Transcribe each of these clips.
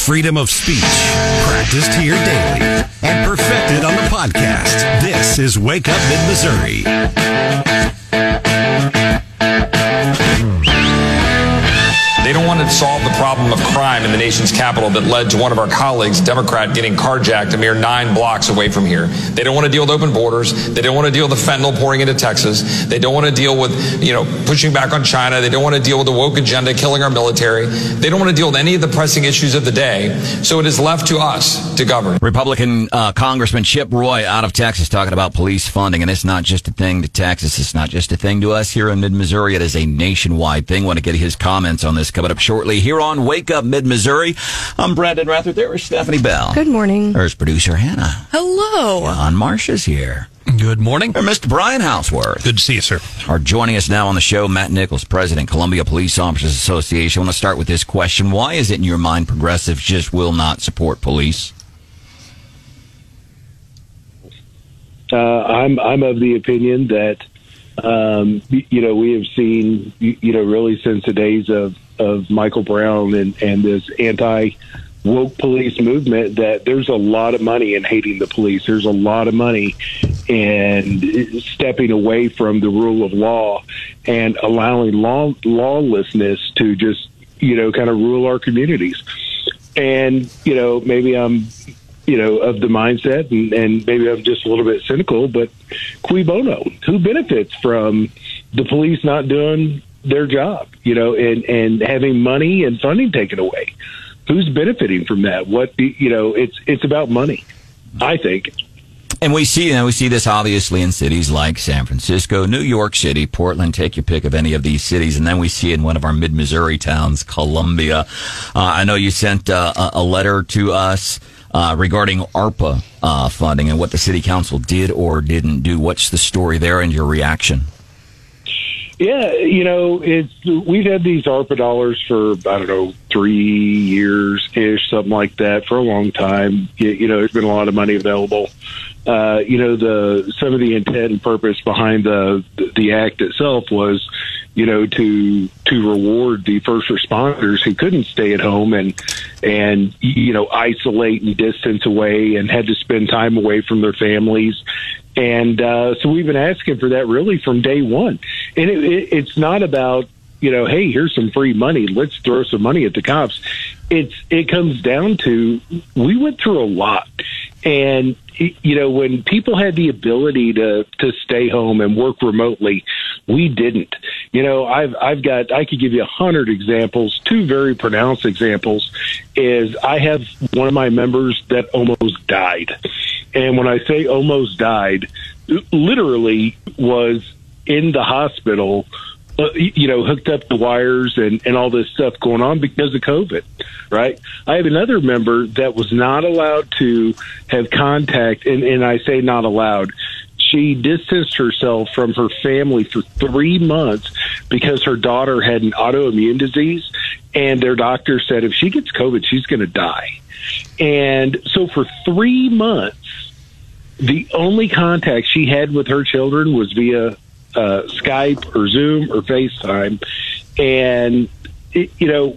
freedom of speech, practiced here daily and perfected on the podcast. This is Wake Up Mid-Missouri. They don't want to solve the problem of crime in the nation's capital that led to one of our colleagues, Democrat, getting carjacked a mere 9 blocks away from here. They don't want to deal with open borders. They don't want to deal with the fentanyl pouring into Texas. They don't want to deal with, pushing back on China. They don't want to deal with the woke agenda, killing our military. They don't want to deal with any of the pressing issues of the day. So it is left to us to govern. Republican Congressman Chip Roy out of Texas talking about police funding. And it's not just a thing to Texas. It's not just a thing to us here in mid-Missouri. It is a nationwide thing. I want to get his comments on this coming up shortly here on Wake Up Mid-Missouri. I'm Brandon Rather. There is Stephanie Bell. Good morning. There's producer Hannah. Hello. Ron Marsh is here. Good morning. And Mr. Brian Houseworth. Good to see you, sir. Are joining us now on the show, Matt Nichols, President, Columbia Police Officers Association. I want to start with this question. Why is it in your mind progressives just will not support police? I'm of the opinion that, we have seen, really since the days of Michael Brown and this anti-woke police movement that there's a lot of money in hating the police. There's a lot of money in stepping away from the rule of law and allowing lawlessness to just, kind of rule our communities. And, maybe I'm, of the mindset and maybe I'm just a little bit cynical, but cui bono? Who benefits from the police not doing their job, and having money and funding taken away? Who's benefiting from that? It's about money, I think. And we see this obviously in cities like San Francisco, New York City, Portland, take your pick of any of these cities. And then we see in one of our mid-Missouri towns, Columbia. I know you sent a letter to us regarding ARPA funding and what the city council did or didn't do. What's the story there and your reaction? Yeah, we've had these ARPA dollars for, 3 years-ish, something like that, for a long time. There's been a lot of money available. Some of the intent and purpose behind the act itself was, to reward the first responders who couldn't stay at home and isolate and distance away and had to spend time away from their families. And so we've been asking for that really from day one. And it's not about, hey, here's some free money. Let's throw some money at the cops. It comes down to we went through a lot. And, when people had the ability to stay home and work remotely, we didn't. I could give you 100 examples. 2 very pronounced examples is I have one of my members that almost died. And when I say almost died, literally was in the hospital, hooked up to wires and all this stuff going on because of COVID, right? I have another member that was not allowed to have contact, and I say not allowed. She distanced herself from her family for 3 months because her daughter had an autoimmune disease, and their doctor said if she gets COVID, she's going to die. And so for 3 months, the only contact she had with her children was via Skype or Zoom or FaceTime. And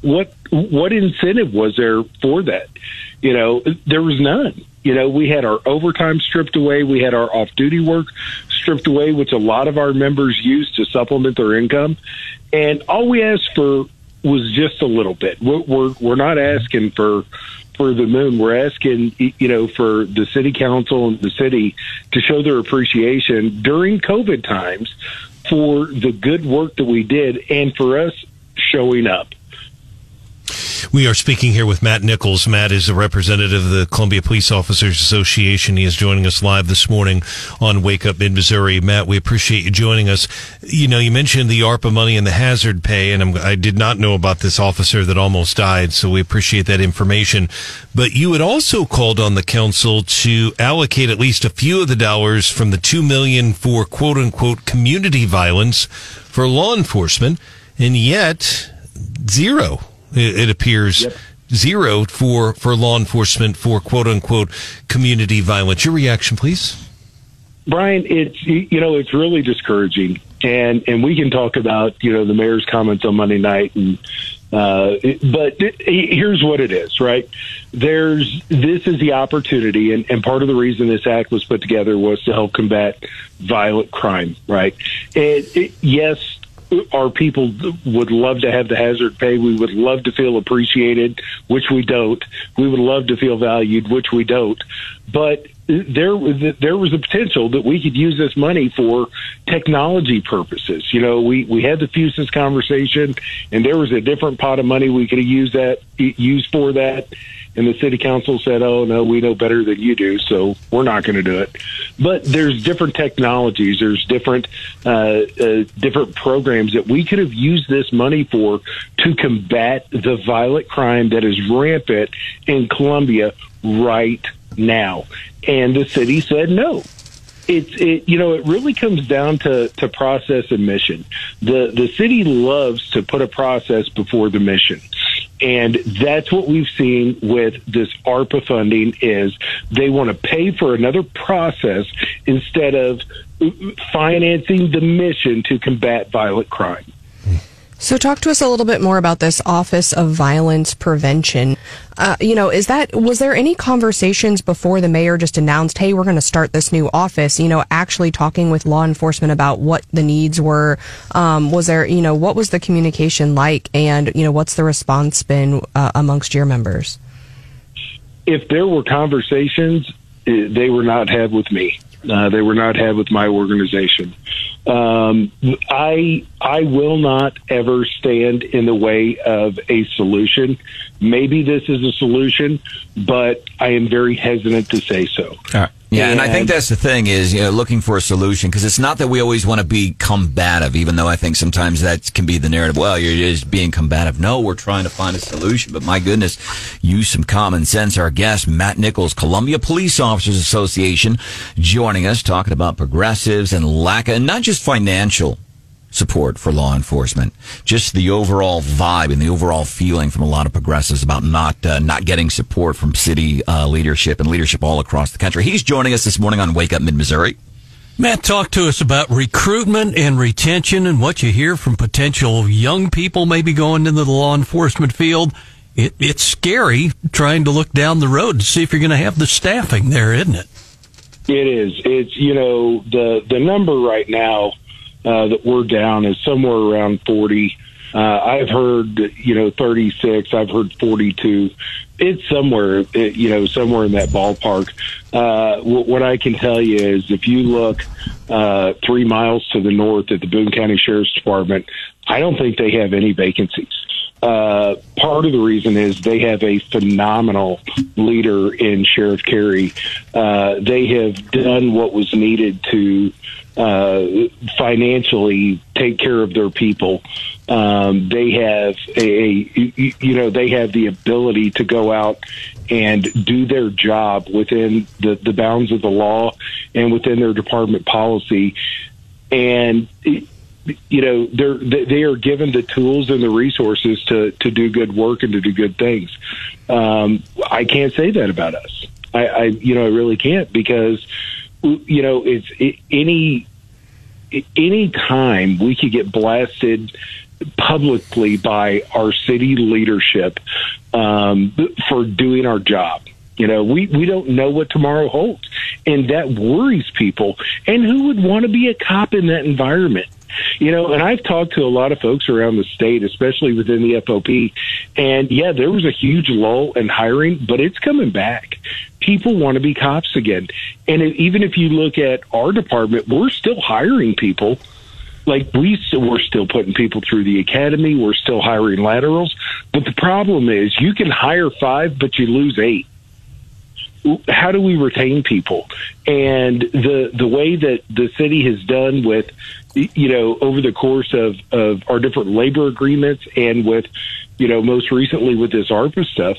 what incentive was there for that? There was none. We had our overtime stripped away. We had our off-duty work stripped away, which a lot of our members used to supplement their income. And all we asked for was just a little bit. We're not asking for the moon. We're asking, for the city council and the city to show their appreciation during COVID times for the good work that we did and for us showing up. We are speaking here with Matt Nichols. Matt is a representative of the Columbia Police Officers Association. He is joining us live this morning on Wake Up Mid-Missouri. Matt, we appreciate you joining us. You mentioned the ARPA money and the hazard pay, and I did not know about this officer that almost died, so we appreciate that information. But you had also called on the council to allocate at least a few of the dollars from the $2 million for quote-unquote community violence for law enforcement, and yet zero. It appears yep. Zero for law enforcement for quote-unquote community violence. Your reaction, please? Brian, it's, it's really discouraging. And we can talk about, the mayor's comments on Monday night and But here's what it is, right? This is the opportunity, and part of the reason this act was put together was to help combat violent crime, right? Yes, our people would love to have the hazard pay. We would love to feel appreciated, which we don't. We would love to feel valued, which we don't. But there was a potential that we could use this money for technology purposes. You know, we had the FUSES conversation, and there was a different pot of money we could have used for that. And the city council said, oh, no, we know better than you do, so we're not going to do it. But there's different technologies. There's different programs that we could have used this money for to combat the violent crime that is rampant in Columbia right now. And the city said no. It really comes down to process and mission. The city loves to put a process before the mission. And that's what we've seen with this ARPA funding is they want to pay for another process instead of financing the mission to combat violent crime. So talk to us a little bit more about this Office of Violence Prevention. Was there any conversations before the mayor just announced, hey, we're going to start this new office, actually talking with law enforcement about what the needs were? What was the communication like? And, what's the response been amongst your members? If there were conversations, they were not had with me. They were not had with my organization. I will not ever stand in the way of a solution. Maybe this is a solution, but I am very hesitant to say so. All right. Yeah, and I think that's the thing is, looking for a solution, because it's not that we always want to be combative, even though I think sometimes that can be the narrative. Well, you're just being combative. No, we're trying to find a solution. But my goodness, use some common sense. Our guest, Matt Nichols, Columbia Police Officers Association, joining us, talking about progressives and lack of, and not just financial support for law enforcement, just the overall vibe and the overall feeling from a lot of progressives about not getting support from city leadership and leadership all across the country. He's joining us this morning on Wake Up Mid-Missouri. Matt, talk to us about recruitment and retention and what you hear from potential young people maybe going into the law enforcement field. It's scary trying to look down the road to see if you're going to have the staffing there, isn't it? It is. It's, the number right now that we're down is somewhere around 40. I've heard, 36. I've heard 42. It's somewhere in that ballpark. What I can tell you is if you look 3 miles to the north at the Boone County Sheriff's Department, I don't think they have any vacancies. Part of the reason is they have a phenomenal leader in Sheriff Carey. They have done what was needed to financially take care of their people. They have they have the ability to go out and do their job within the bounds of the law and within their department policy. And they are given the tools and the resources to do good work and to do good things. I can't say that about us. I really can't, because it's any time we could get blasted publicly by our city leadership for doing our job. We don't know what tomorrow holds, and that worries people. And who would want to be a cop in that environment? And I've talked to a lot of folks around the state, especially within the FOP, and yeah, there was a huge lull in hiring, but it's coming back. People want to be cops again. And even if you look at our department, we're still hiring people. Like, we're still putting people through the academy. We're still hiring laterals. But the problem is you can hire 5, but you lose 8. How do we retain people? And the way that the city has done with, over the course of our different labor agreements and with, most recently with this ARPA stuff,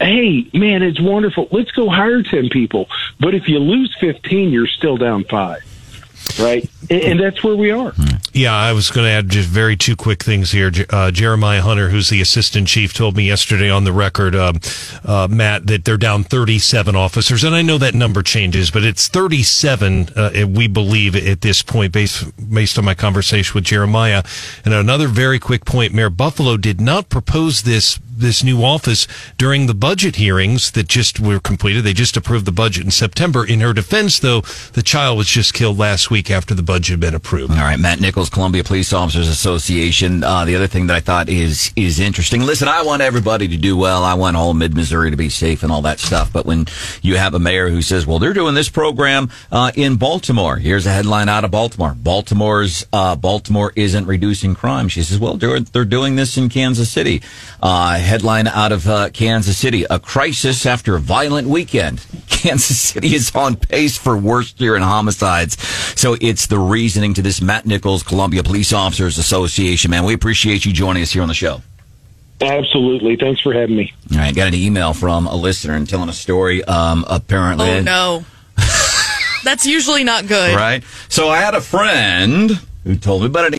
hey, man, it's wonderful. Let's go hire 10 people. But if you lose 15, you're still down 5, right? And that's where we are. Yeah, I was going to add just two quick things here. Jeremiah Hunter, who's the assistant chief, told me yesterday on the record, Matt, that they're down 37 officers. And I know that number changes, but it's 37, we believe, at this point, based on my conversation with Jeremiah. And another very quick point, Mayor Buffalo did not propose this new office during the budget hearings that just were completed. They just approved the budget in September. In her defense, though, the child was just killed last week after the budget had been approved. All right, Matt Nichols, Columbia Police Officers Association. The other thing that I thought is interesting. Listen, I want everybody to do well. I want all Mid-Missouri to be safe and all that stuff. But when you have a mayor who says, well, they're doing this program in Baltimore. Here's a headline out of Baltimore. Baltimore isn't reducing crime. She says, well, they're doing this in Kansas City. Headline out of Kansas City, a crisis after a violent weekend. Kansas City is on pace for worst year in homicides. So it's the reasoning to this. Matt Nichols, Columbia Police Officers Association. Man, we appreciate you joining us here on the show. Absolutely. Thanks for having me. All right. Got an email from a listener and telling a story, apparently. Oh, no. That's usually not good. Right. So I had a friend who told me about it.